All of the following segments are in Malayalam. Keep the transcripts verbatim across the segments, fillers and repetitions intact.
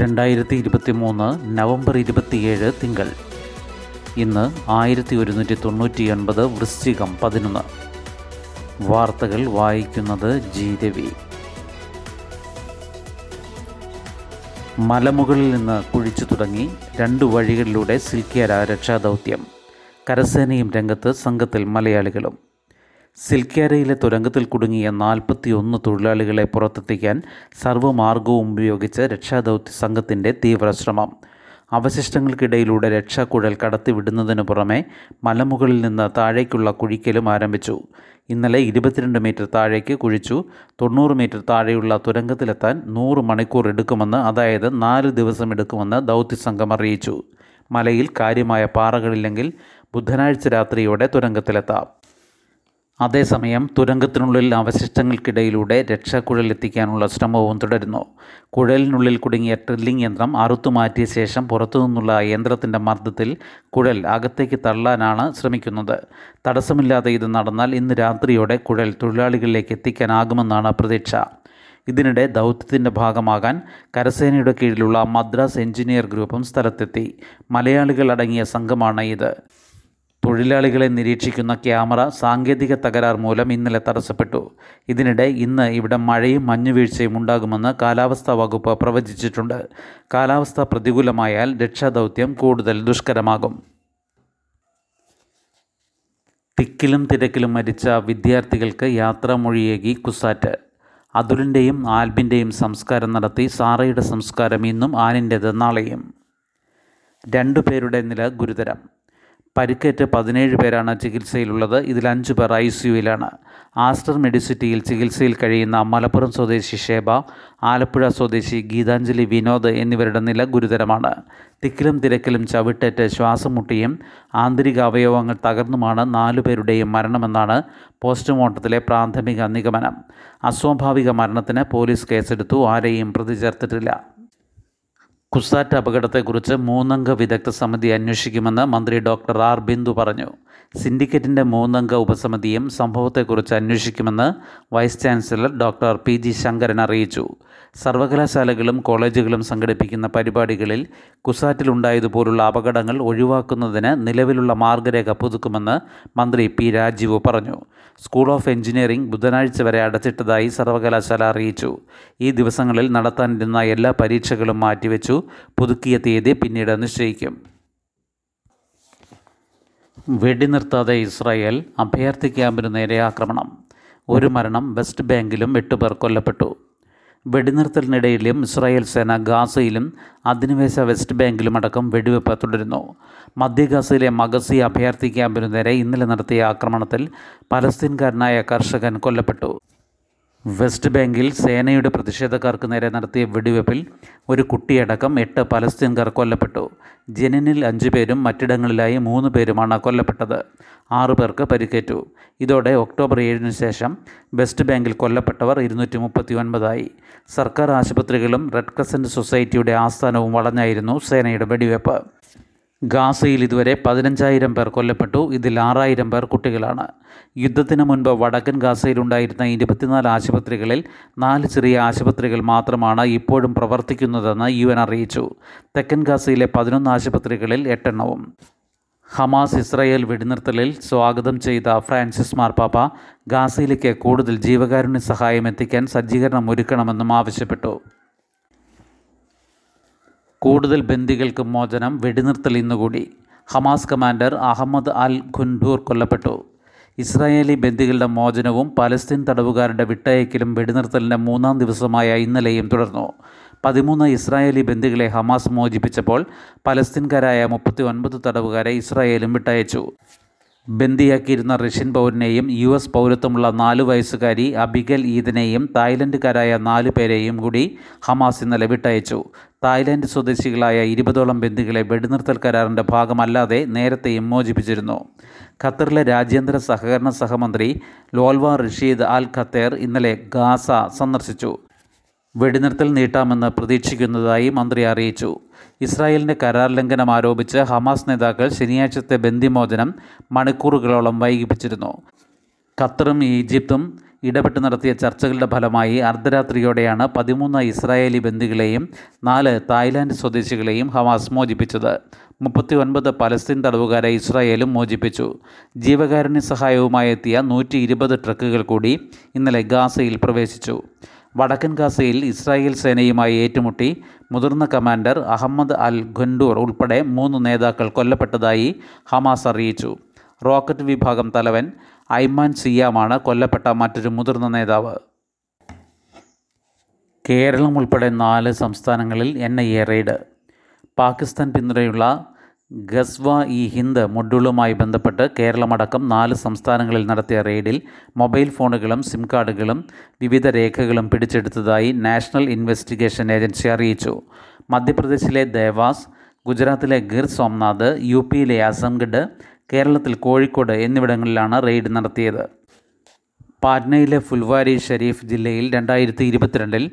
രണ്ടായിരത്തി ഇരുപത്തി മൂന്ന് നവംബർ ഇരുപത്തിയേഴ് തിങ്കൾ. ഇന്ന് ആയിരത്തി ഒരുന്നൂറ്റി തൊണ്ണൂറ്റി ഒൻപത് വൃശ്ചികം പതിനൊന്ന്. വാർത്തകൾ വായിക്കുന്നത് ജി രവി. മലമുകളിൽ നിന്ന് കുഴിച്ചു തുടങ്ങി രണ്ടു വഴികളിലൂടെ സിൽക്കിയാര രക്ഷാദൗത്യം. കരസേനയും രംഗത്ത്, സംഘത്തിൽ മലയാളികളും. സിൽക്കിയാരയിലെ തുരങ്കത്തിൽ കുടുങ്ങിയ നാൽപ്പത്തി ഒന്ന് തൊഴിലാളികളെ പുറത്തെത്തിക്കാൻ സർവ്വമാർഗവും ഉപയോഗിച്ച് രക്ഷാദൗത്യ സംഘത്തിൻ്റെ തീവ്രശ്രമം. അവശിഷ്ടങ്ങൾക്കിടയിലൂടെ രക്ഷാക്കുഴൽ കടത്തിവിടുന്നതിനു പുറമെ മലമുകളിൽ നിന്ന് താഴേക്കുള്ള കുഴിക്കലും ആരംഭിച്ചു. ഇന്നലെ ഇരുപത്തിരണ്ട് മീറ്റർ താഴേക്ക് കുഴിച്ചു. തൊണ്ണൂറ് മീറ്റർ താഴെയുള്ള തുരങ്കത്തിലെത്താൻ നൂറ് മണിക്കൂർ എടുക്കുമെന്ന്, അതായത് നാല് ദിവസം എടുക്കുമെന്ന് ദൗത്യസംഘം അറിയിച്ചു. മലയിൽ കാര്യമായ പാറകളില്ലെങ്കിൽ ബുധനാഴ്ച രാത്രിയോടെ തുരങ്കത്തിലെത്താം. അതേസമയം തുരങ്കത്തിനുള്ളിൽ അവശിഷ്ടങ്ങൾക്കിടയിലൂടെ രക്ഷാക്കുഴൽ എത്തിക്കാനുള്ള ശ്രമവും തുടരുന്നു. കുഴലിനുള്ളിൽ കുടുങ്ങിയ ട്രില്ലിംഗ് യന്ത്രം അറുത്തുമാറ്റിയ ശേഷം പുറത്തുനിന്നുള്ള യന്ത്രത്തിൻ്റെ മർദ്ദത്തിൽ കുഴൽ അകത്തേക്ക് തള്ളാനാണ് ശ്രമിക്കുന്നത്. തടസ്സമില്ലാതെ ഇത് നടന്നാൽ ഇന്ന് രാത്രിയോടെ കുഴൽ തൊഴിലാളികളിലേക്ക് എത്തിക്കാനാകുമെന്നാണ് പ്രതീക്ഷ. ഇതിനിടെ ദൗത്യത്തിൻ്റെ ഭാഗമാകാൻ കരസേനയുടെ കീഴിലുള്ള മദ്രാസ് എഞ്ചിനീയർ ഗ്രൂപ്പും സ്ഥലത്തെത്തി. മലയാളികൾ അടങ്ങിയ സംഘമാണ് ഇത്. തൊഴിലാളികളെ നിരീക്ഷിക്കുന്ന ക്യാമറ സാങ്കേതിക തകരാർ മൂലം ഇന്നലെ തടസ്സപ്പെട്ടു. ഇതിനിടെ ഇന്ന് ഇവിടെ മഴയും മഞ്ഞുവീഴ്ചയും ഉണ്ടാകുമെന്ന് കാലാവസ്ഥാ വകുപ്പ് പ്രവചിച്ചിട്ടുണ്ട്. കാലാവസ്ഥ പ്രതികൂലമായാൽ രക്ഷാദൗത്യം കൂടുതൽ ദുഷ്കരമാകും. തിക്കിലും തിരക്കിലും മരിച്ച വിദ്യാർത്ഥികൾക്ക് യാത്രാമൊഴിയേകി കുസാറ്റ്. അതുലിൻ്റെയും ആൽബിൻ്റെയും സംസ്കാരം നടത്തി. സാറയുടെ സംസ്കാരം ഇന്നും ആനിൻ്റേത് നാളെയും. രണ്ടു പേരുടെ നില ഗുരുതരം. പരിക്കേറ്റ് പതിനേഴ് പേരാണ് ചികിത്സയിലുള്ളത്. ഇതിൽ അഞ്ചു പേർ ഐ സിയുയിലാണ്. ആസ്റ്റർ മെഡിസിറ്റിയിൽ ചികിത്സയിൽ കഴിയുന്ന മലപ്പുറം സ്വദേശി ഷേബ, ആലപ്പുഴ സ്വദേശി ഗീതാഞ്ജലി വിനോദ് എന്നിവരുടെ നില ഗുരുതരമാണ്. തിക്കിലും തിരക്കിലും ചവിട്ടേറ്റ് ശ്വാസം മുട്ടിയും ആന്തരിക അവയവങ്ങൾ തകർന്നുമാണ് നാലു പേരുടെയും മരണമെന്നാണ് പോസ്റ്റ്മോർട്ടത്തിലെ പ്രാഥമിക നിഗമനം. അസ്വാഭാവിക മരണത്തിന് പോലീസ് കേസെടുത്തു. ആരെയും പ്രതി ചേർത്തിട്ടില്ല. കുസാറ്റ് അപകടത്തെക്കുറിച്ച് മൂന്നംഗ വിദഗ്ധ സമിതി അന്വേഷിക്കുമെന്ന് മന്ത്രി ഡോക്ടർ ആർ ബിന്ദു പറഞ്ഞു. സിൻഡിക്കേറ്റിൻ്റെ മൂന്നംഗ ഉപസമിതിയും സംഭവത്തെക്കുറിച്ച് അന്വേഷിക്കുമെന്ന് vice chancellor doctor P G Sankaran അറിയിച്ചു. സർവകലാശാലകളും കോളേജുകളും സംഘടിപ്പിക്കുന്ന പരിപാടികളിൽ കുസാറ്റിലുണ്ടായതുപോലുള്ള അപകടങ്ങൾ ഒഴിവാക്കുന്നതിന് നിലവിലുള്ള മാർഗ്ഗരേഖ പുതുക്കുമെന്ന് മന്ത്രി പി രാജീവ് പറഞ്ഞു. സ്കൂൾ ഓഫ് എഞ്ചിനീയറിംഗ് ബുധനാഴ്ച വരെ അടച്ചിട്ടതായി സർവകലാശാല അറിയിച്ചു. ഈ ദിവസങ്ങളിൽ നടത്താനിരുന്ന എല്ലാ പരീക്ഷകളും മാറ്റിവെച്ചു. പുതുക്കിയ തീയതി പിന്നീട് നിശ്ചയിക്കും. വെടിനിർത്താതെ ഇസ്രായേൽ. അഭയാർത്ഥി ക്യാമ്പിനു നേരെ ആക്രമണം. ഒരു മരണം. വെസ്റ്റ് ബാങ്കിലും എട്ടുപേർ കൊല്ലപ്പെട്ടു. വെടിനിർത്തലിനിടയിലും ഇസ്രായേൽ സേന ഗാസയിലും അധിനിവേശ വെസ്റ്റ് ബാങ്കിലുമടക്കം വെടിവെപ്പ് തുടരുന്നു. മധ്യ ഗാസയിലെ മഗസി അഭയാർത്ഥി ക്യാമ്പിനു നേരെ ഇന്നലെ നടത്തിയ ആക്രമണത്തിൽ പലസ്തീൻകാരനായ കർഷകൻ കൊല്ലപ്പെട്ടു. വെസ്റ്റ് ബാങ്കിൽ സേനയുടെ പ്രതിഷേധക്കാർക്ക് നേരെ നടത്തിയ വെടിവെപ്പിൽ ഒരു കുട്ടിയടക്കം എട്ട് പലസ്തീൻകാർ കൊല്ലപ്പെട്ടു. ജെനിനിൽ അഞ്ചു പേരും മറ്റിടങ്ങളിലായി മൂന്ന് പേരുമാണ് കൊല്ലപ്പെട്ടത്. ആറു പേർക്ക് പരിക്കേറ്റു. ഇതോടെ ഒക്ടോബർ ഏഴിന് ശേഷം വെസ്റ്റ് ബാങ്കിൽ കൊല്ലപ്പെട്ടവർ ഇരുന്നൂറ്റി മുപ്പത്തി ഒൻപതായി. സർക്കാർ ആശുപത്രികളും റെഡ് ക്രസൻറ്റ് സൊസൈറ്റിയുടെ ആസ്ഥാനവും വളഞ്ഞായിരുന്നു സേനയുടെ വെടിവെപ്പ്. ഗാസയിൽ ഇതുവരെ പതിനഞ്ചായിരം പേർ കൊല്ലപ്പെട്ടു. ഇതിൽ ആറായിരം പേർ കുട്ടികളാണ്. യുദ്ധത്തിന് മുൻപ് വടക്കൻ ഗാസയിലുണ്ടായിരുന്ന ഇരുപത്തിനാല് ആശുപത്രികളിൽ നാല് ചെറിയ ആശുപത്രികൾ മാത്രമാണ് ഇപ്പോഴും പ്രവർത്തിക്കുന്നതെന്ന് യു എൻ അറിയിച്ചു. തെക്കൻ ഗാസയിലെ പതിനൊന്ന് ആശുപത്രികളിൽ എട്ടെണ്ണവും. ഹമാസ് ഇസ്രായേൽ വെടിനിർത്തലിൽ സ്വാഗതം ചെയ്ത ഫ്രാൻസിസ് മാർപ്പാപ്പ ഗാസയിലേക്ക് കൂടുതൽ ജീവകാരുണ്യ സഹായം എത്തിക്കാൻ സജ്ജീകരണം ഒരുക്കണമെന്നും ആവശ്യപ്പെട്ടു. കൂടുതൽ ബന്ദികൾക്ക് മോചനം. വെടിനിർത്തൽ ഇന്നുകൂടി. Hamas commander Ahmad al Khundur കൊല്ലപ്പെട്ടു. ഇസ്രായേലി ബന്ദികളുടെ മോചനവും പലസ്തീൻ തടവുകാരുടെ വിട്ടയക്കലും വെടിനിർത്തലിൻ്റെ മൂന്നാം ദിവസമായ ഇന്നലെയും തുടർന്നു. പതിമൂന്ന് ഇസ്രായേലി ബന്ദികളെ ഹമാസ് മോചിപ്പിച്ചപ്പോൾ പലസ്തീൻകാരായ മുപ്പത്തി ഒൻപത് തടവുകാരെ ഇസ്രായേലും വിട്ടയച്ചു. ബന്ദിയാക്കിയിരുന്ന റഷ്യൻ പൗരനെയും യു എസ് പൗരത്വമുള്ള നാലു വയസ്സുകാരി അബിഗൽ ഈദിനെയും തായ്ലൻഡുകാരായ നാലു പേരെയും കൂടി ഹമാസ് ഇന്നലെ വിട്ടയച്ചു. തായ്ലൻഡ് സ്വദേശികളായ ഇരുപതോളം ബന്ദികളെ വെടിനിർത്തൽ കരാറിൻ്റെ ഭാഗമല്ലാതെ നേരത്തെയും മോചിപ്പിച്ചിരുന്നു. ഖത്തറിലെ രാജ്യാന്തര സഹകരണ സഹമന്ത്രി ലോൽവ റഷീദ് അൽ ഖത്തേർ ഇന്നലെ ഗാസ സന്ദർശിച്ചു. വെടിനിർത്തൽ നീട്ടാമെന്ന് പ്രതീക്ഷിക്കുന്നതായി മന്ത്രി അറിയിച്ചു. ഇസ്രായേലിൻ്റെ കരാർ ലംഘനം ആരോപിച്ച് ഹമാസ് നേതാക്കൾ ശനിയാഴ്ചത്തെ ബന്ദിമോചനം മണിക്കൂറുകളോളം വൈകിപ്പിച്ചിരുന്നു. ഖത്തറും ഈജിപ്തും ഇടപെട്ട് നടത്തിയ ചർച്ചകളുടെ ഫലമായി അർദ്ധരാത്രിയോടെയാണ് പതിമൂന്ന് ഇസ്രായേലി ബന്ദികളെയും നാല് തായ്ലാൻഡ് സ്വദേശികളെയും ഹമാസ് മോചിപ്പിച്ചത്. മുപ്പത്തി ഒൻപത് പലസ്തീൻ തടവുകാരെ ഇസ്രായേലും മോചിപ്പിച്ചു. ജീവകാരുണ്യ സഹായവുമായി എത്തിയ നൂറ്റി ഇരുപത് ട്രക്കുകൾ കൂടി ഇന്നലെ ഗാസയിൽ പ്രവേശിച്ചു. വടക്കൻ ഗാസയിൽ ഇസ്രായേൽ സേനയുമായി ഏറ്റുമുട്ടി മുതിർന്ന കമാൻഡർ അഹമ്മദ് അൽ ഖുണ്ടൂർ ഉൾപ്പെടെ മൂന്ന് നേതാക്കൾ കൊല്ലപ്പെട്ടതായി ഹമാസ് അറിയിച്ചു. റോക്കറ്റ് വിഭാഗം തലവൻ ഐമാൻ സിയാമാണ് കൊല്ലപ്പെട്ട മറ്റൊരു മുതിർന്ന നേതാവ്. കേരളം ഉൾപ്പെടെ നാല് സംസ്ഥാനങ്ങളിൽ N I A raid. Pakistan പിന്തുണയുള്ള ഗസ്വ-ഇ-ഹിന്ദ് മൊഡ്യൂളുമായി ബന്ധപ്പെട്ട് കേരളമടക്കം നാല് സംസ്ഥാനങ്ങളിൽ നടത്തിയ റെയ്ഡിൽ മൊബൈൽ ഫോണുകളും സിം കാർഡുകളും വിവിധ രേഖകളും പിടിച്ചെടുത്തതായി നാഷണൽ ഇൻവെസ്റ്റിഗേഷൻ ഏജൻസി അറിയിച്ചു. മധ്യപ്രദേശിലെ ദേവാസ്, ഗുജറാത്തിലെ ഗിർ സോംനാഥ്, യു പിയിലെ ആസംഗഡ്, കേരളത്തിൽ കോഴിക്കോട് എന്നിവിടങ്ങളിലാണ് റെയ്ഡ് നടത്തിയത്. പാറ്റ്നയിലെ ഫുൽവാരി ഷെരീഫ് ജില്ലയിൽ രണ്ടായിരത്തി ഇരുപത്തിരണ്ടിൽ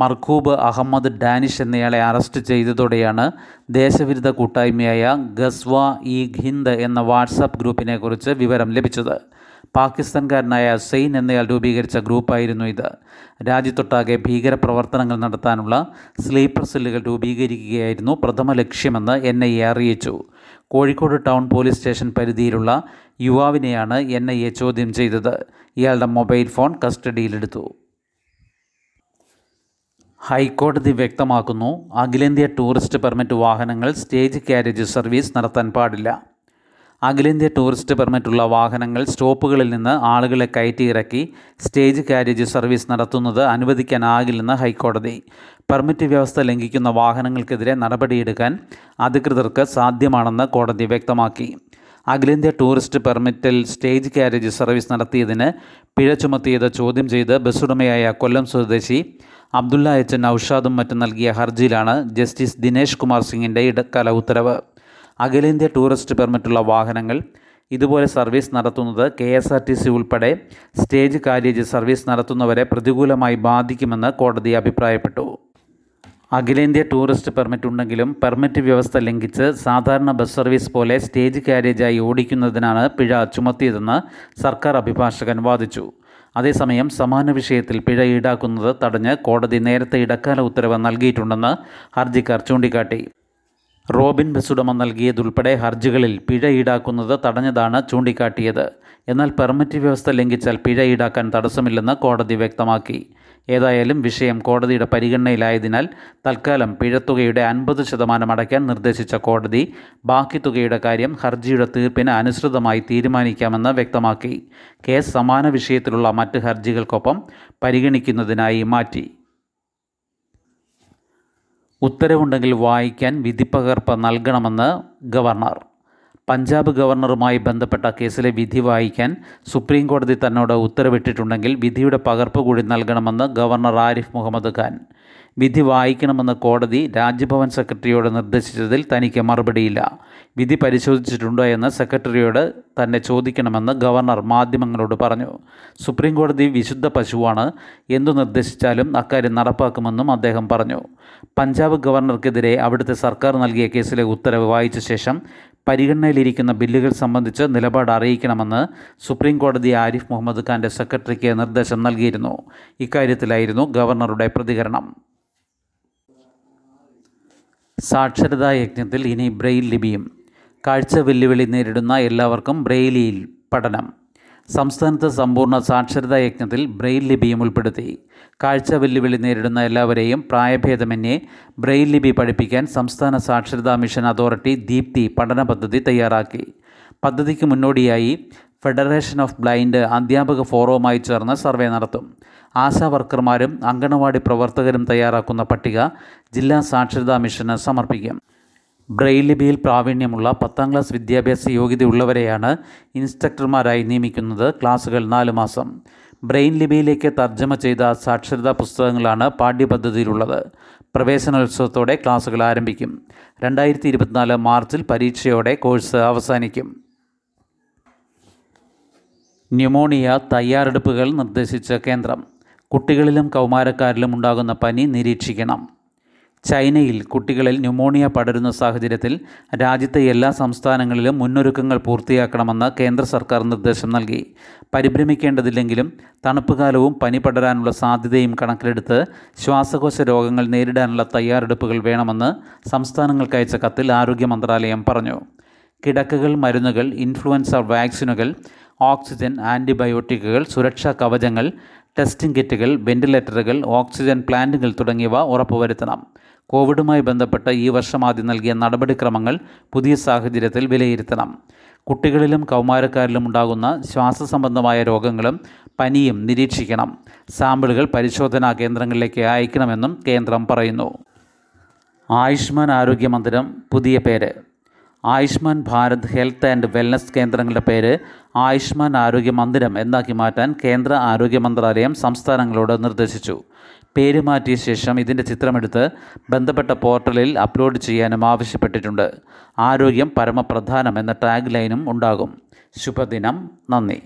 മർഖൂബ് അഹമ്മദ് ഡാനിഷ് എന്നയാളെ അറസ്റ്റ് ചെയ്തതോടെയാണ് ദേശവിരുദ്ധ കൂട്ടായ്മയായ ഗസ്വ-ഇ-ഹിന്ദ് എന്ന വാട്സാപ്പ് ഗ്രൂപ്പിനെക്കുറിച്ച് വിവരം ലഭിച്ചത്. പാകിസ്ഥാൻകാരനായ സെയിൻ എന്നയാൾ രൂപീകരിച്ച ഗ്രൂപ്പായിരുന്നു ഇത്. രാജ്യത്തൊട്ടാകെ ഭീകര പ്രവർത്തനങ്ങൾ നടത്താനുള്ള സ്ലീപ്പർ സെല്ലുകൾ രൂപീകരിക്കുകയായിരുന്നു പ്രഥമ ലക്ഷ്യമെന്ന് എൻ ഐ എ അറിയിച്ചു. കോഴിക്കോട് ടൗൺ പോലീസ് സ്റ്റേഷൻ പരിധിയിലുള്ള യുവാവിനെയാണ് എൻ ഐ എ ചോദ്യം ചെയ്തത്. ഇയാളുടെ മൊബൈൽ ഫോൺ കസ്റ്റഡിയിലെടുത്തു. ഹൈക്കോടതി വ്യക്തമാക്കുന്നു, അഖിലേന്ത്യാ ടൂറിസ്റ്റ് പെർമിറ്റ് വാഹനങ്ങൾ സ്റ്റേജ് ക്യാരേജ് സർവീസ് നടത്താൻ പാടില്ല. അഖിലേന്ത്യാ ടൂറിസ്റ്റ് പെർമിറ്റുള്ള വാഹനങ്ങൾ സ്റ്റോപ്പുകളിൽ നിന്ന് ആളുകളെ കയറ്റിയിറക്കി സ്റ്റേജ് കാരേജ് സർവീസ് നടത്തുന്നത് അനുവദിക്കാനാകില്ലെന്ന് ഹൈക്കോടതി. പെർമിറ്റ് വ്യവസ്ഥ ലംഘിക്കുന്ന വാഹനങ്ങൾക്കെതിരെ നടപടിയെടുക്കാൻ അധികൃതർക്ക് സാധ്യമാണെന്ന് കോടതി വ്യക്തമാക്കി. അഖിലേന്ത്യാ ടൂറിസ്റ്റ് പെർമിറ്റിൽ സ്റ്റേജ് കാരേജ് സർവീസ് നടത്തിയതിന് പിഴ ചുമത്തിയത് ചോദ്യം ചെയ്ത് ബസ്സുടമയായ കൊല്ലം സ്വദേശി അബ്ദുള്ള അച്ചൻ ഔഷാദും മറ്റും നൽകിയ ഹർജിയിലാണ് ജസ്റ്റിസ് ദിനേശ് കുമാർ സിംഗിൻ്റെ ഇടക്കാല ഉത്തരവ്. അഖിലേന്ത്യാ ടൂറിസ്റ്റ് പെർമിറ്റുള്ള വാഹനങ്ങൾ ഇതുപോലെ സർവീസ് നടത്തുന്നത് K S R T C ഉൾപ്പെടെ സ്റ്റേജ് കാരേജ് സർവീസ് നടത്തുന്നവരെ പ്രതികൂലമായി ബാധിക്കുമെന്ന് കോടതി അഭിപ്രായപ്പെട്ടു. അഖിലേന്ത്യാ ടൂറിസ്റ്റ് പെർമിറ്റ് ഉണ്ടെങ്കിലും പെർമിറ്റ് വ്യവസ്ഥ ലംഘിച്ച് സാധാരണ ബസ് സർവീസ് പോലെ സ്റ്റേജ് കാരേജായി ഓടിക്കുന്നതിനാണ് പിഴ ചുമത്തിയതെന്ന് സർക്കാർ അഭിഭാഷകൻ വാദിച്ചു. അതേസമയം സമാന വിഷയത്തിൽ പിഴ ഈടാക്കുന്നത് തടഞ്ഞ് കോടതി നേരത്തെ ഇടക്കാല ഉത്തരവ് നൽകിയിട്ടുണ്ടെന്ന് ഹർജിക്കാർ ചൂണ്ടിക്കാട്ടി. റോബിൻ ബസ്സുടമ നൽകിയതുൾപ്പെടെ ഹർജികളിൽ പിഴ ഈടാക്കുന്നത് തടഞ്ഞതാണ് ചൂണ്ടിക്കാട്ടിയത്. എന്നാൽ പെർമിറ്റ് വ്യവസ്ഥ ലംഘിച്ചാൽ പിഴ ഈടാക്കാൻ തടസ്സമില്ലെന്ന് കോടതി വ്യക്തമാക്കി. ഏതായാലും വിഷയം കോടതിയുടെ പരിഗണനയിലായതിനാൽ തൽക്കാലം പിഴത്തുകയുടെ അൻപത് ശതമാനം അടയ്ക്കാൻ നിർദ്ദേശിച്ച കോടതി ബാക്കി തുകയുടെ കാര്യം ഹർജിയുടെ തീർപ്പിന് അനുസൃതമായി തീരുമാനിക്കാമെന്ന് വ്യക്തമാക്കി. കേസ് സമാന വിഷയത്തിലുള്ള മറ്റ് ഹർജികൾക്കൊപ്പം പരിഗണിക്കുന്നതിനായി മാറ്റി. ഉത്തരവുണ്ടെങ്കിൽ വായിക്കാൻ വിധിപ്പകർപ്പ് നൽകണമെന്ന് ഗവർണർ. പഞ്ചാബ് ഗവർണറുമായി ബന്ധപ്പെട്ട കേസിലെ വിധി വായിക്കാൻ സുപ്രീം കോടതി തന്നോട് ഉത്തരവിട്ടിട്ടുണ്ടെങ്കിൽ വിധിയുടെ പകർപ്പ് കൂടി നൽകണമെന്ന് ഗവർണർ ആരിഫ് മുഹമ്മദ് ഖാൻ. വിധി വായിക്കണമെന്ന് കോടതി രാജ്ഭവൻ സെക്രട്ടറിയോട് നിർദ്ദേശിച്ചതിൽ തനിക്ക് മറുപടിയില്ല. വിധി പരിശോധിച്ചിട്ടുണ്ടോ എന്ന് സെക്രട്ടറിയോട് തന്നെ ചോദിക്കണമെന്ന് ഗവർണർ മാധ്യമങ്ങളോട് പറഞ്ഞു. സുപ്രീം കോടതി വിശുദ്ധ പശുവാണ്, എന്തു നിർദ്ദേശിച്ചാലും അക്കാര്യം നടപ്പാക്കുമെന്നും അദ്ദേഹം പറഞ്ഞു. പഞ്ചാബ് ഗവർണർക്കെതിരെ അവിടുത്തെ സർക്കാർ നൽകിയ കേസിലെ ഉത്തരവ് വായിച്ച ശേഷം പരിഗണനയിലിരിക്കുന്ന ബില്ലുകൾ സംബന്ധിച്ച് നിലപാട് അറിയിക്കണമെന്ന് സുപ്രീം കോടതി ആരിഫ് മുഹമ്മദ് ഖാൻ്റെ സെക്രട്ടറിക്ക് നിർദ്ദേശം നൽകിയിരുന്നു. ഇക്കാര്യത്തിലായിരുന്നു ഗവർണറുടെ പ്രതികരണം. സാക്ഷരതാ യജ്ഞത്തിൽ ഇനി ബ്രെയിൽ ലിപിയും. കാഴ്ച വെല്ലുവിളി നേരിടുന്ന എല്ലാവർക്കും ബ്രെയിലിയിൽ പഠനം. സംസ്ഥാനത്ത് സമ്പൂർണ്ണ സാക്ഷരതാ യജ്ഞത്തിൽ ബ്രെയിൽ ലിപിയും ഉൾപ്പെടുത്തി. കാഴ്ച വെല്ലുവിളി നേരിടുന്ന എല്ലാവരെയും പ്രായഭേദമന്യേ ബ്രെയിൽ ലിപി പഠിപ്പിക്കാൻ സംസ്ഥാന സാക്ഷരതാ മിഷൻ അതോറിറ്റി ദീപ്തി പഠന പദ്ധതി തയ്യാറാക്കി. പദ്ധതിക്ക് മുന്നോടിയായി ഫെഡറേഷൻ ഓഫ് ബ്ലൈൻഡ് അധ്യാപക ഫോറവുമായി ചേർന്ന് സർവേ നടത്തും. ആശാ വർക്കർമാരും അങ്കണവാടി പ്രവർത്തകരും തയ്യാറാക്കുന്ന പട്ടിക ജില്ലാ സാക്ഷരതാ മിഷന് സമർപ്പിക്കും. ബ്രെയിൽ ലിപിയിൽ പ്രാവീണ്യമുള്ള പത്താം ക്ലാസ് വിദ്യാഭ്യാസ യോഗ്യതയുള്ളവരെയാണ് ഇൻസ്ട്രക്ടർമാരായി നിയമിക്കുന്നത്. ക്ലാസുകൾ നാല് മാസം. ബ്രെയിൽ ലിപിയിലേക്ക് തർജ്ജമ ചെയ്ത സാക്ഷരതാ പുസ്തകങ്ങളാണ് പാഠ്യപദ്ധതിയിലുള്ളത്. പ്രവേശനോത്സവത്തോടെ ക്ലാസുകൾ ആരംഭിക്കും. രണ്ടായിരത്തി ഇരുപത്തിനാല് മാർച്ചിൽ പരീക്ഷയോടെ കോഴ്സ് അവസാനിക്കും. ന്യൂമോണിയ തയ്യാറെടുപ്പുകൾ നിർദ്ദേശിച്ച കേന്ദ്രം. കുട്ടികളിലും കൗമാരക്കാരിലും ഉണ്ടാകുന്ന പനി നിരീക്ഷിക്കണം. ചൈനയിൽ കുട്ടികളിൽ ന്യൂമോണിയ പടരുന്ന സാഹചര്യത്തിൽ രാജ്യത്തെ എല്ലാ സംസ്ഥാനങ്ങളിലും മുന്നൊരുക്കങ്ങൾ പൂർത്തിയാക്കണമെന്ന് കേന്ദ്ര സർക്കാർ നിർദ്ദേശം നൽകി. പരിഭ്രമിക്കേണ്ടതില്ലെങ്കിലും തണുപ്പുകാലവും പനി പടരാനുള്ള സാധ്യതയും കണക്കിലെടുത്ത് ശ്വാസകോശ രോഗങ്ങൾ നേരിടാനുള്ള തയ്യാറെടുപ്പുകൾ വേണമെന്ന് സംസ്ഥാനങ്ങൾക്കയച്ച കത്തിൽ ആരോഗ്യ മന്ത്രാലയം പറഞ്ഞു. കിടക്കകൾ, മരുന്നുകൾ, ഇൻഫ്ലുവൻസ വാക്സിനുകൾ, ഓക്സിജൻ, ആൻറ്റിബയോട്ടിക്കുകൾ, സുരക്ഷാ കവചങ്ങൾ, ടെസ്റ്റിംഗ് കിറ്റുകൾ, വെന്റിലേറ്ററുകൾ, ഓക്സിജൻ പ്ലാന്റുകൾ തുടങ്ങിയവ ഉറപ്പുവരുത്തണം. കോവിഡുമായി ബന്ധപ്പെട്ട് ഈ വർഷം ആദ്യം നൽകിയ നടപടിക്രമങ്ങൾ പുതിയ സാഹചര്യത്തിൽ വിലയിരുത്തണം. കുട്ടികളിലും കൗമാരക്കാരിലും ഉണ്ടാകുന്ന ശ്വാസസംബന്ധമായ രോഗങ്ങളും പനിയും നിരീക്ഷിക്കണം. സാമ്പിളുകൾ പരിശോധനാ കേന്ദ്രങ്ങളിലേക്ക് അയക്കണമെന്നും കേന്ദ്രം പറയുന്നു. ആയുഷ്മാൻ ആരോഗ്യ മന്ദിരം പുതിയ പേര്. Ayushman Bharat health and wellness കേന്ദ്രങ്ങളുടെ പേര് ആയുഷ്മാൻ ആരോഗ്യ മന്ദിരം എന്നാക്കി മാറ്റാൻ കേന്ദ്ര ആരോഗ്യ മന്ത്രാലയം സംസ്ഥാനങ്ങളോട് നിർദ്ദേശിച്ചു. പേര് മാറ്റിയ ശേഷം ഇതിൻ്റെ ചിത്രമെടുത്ത് ബന്ധപ്പെട്ട പോർട്ടലിൽ അപ്ലോഡ് ചെയ്യാനും ആവശ്യപ്പെട്ടിട്ടുണ്ട്. ആരോഗ്യം പരമപ്രധാനം എന്ന ടാഗ് ലൈനും ഉണ്ടാകും. ശുഭദിനം. നന്ദി.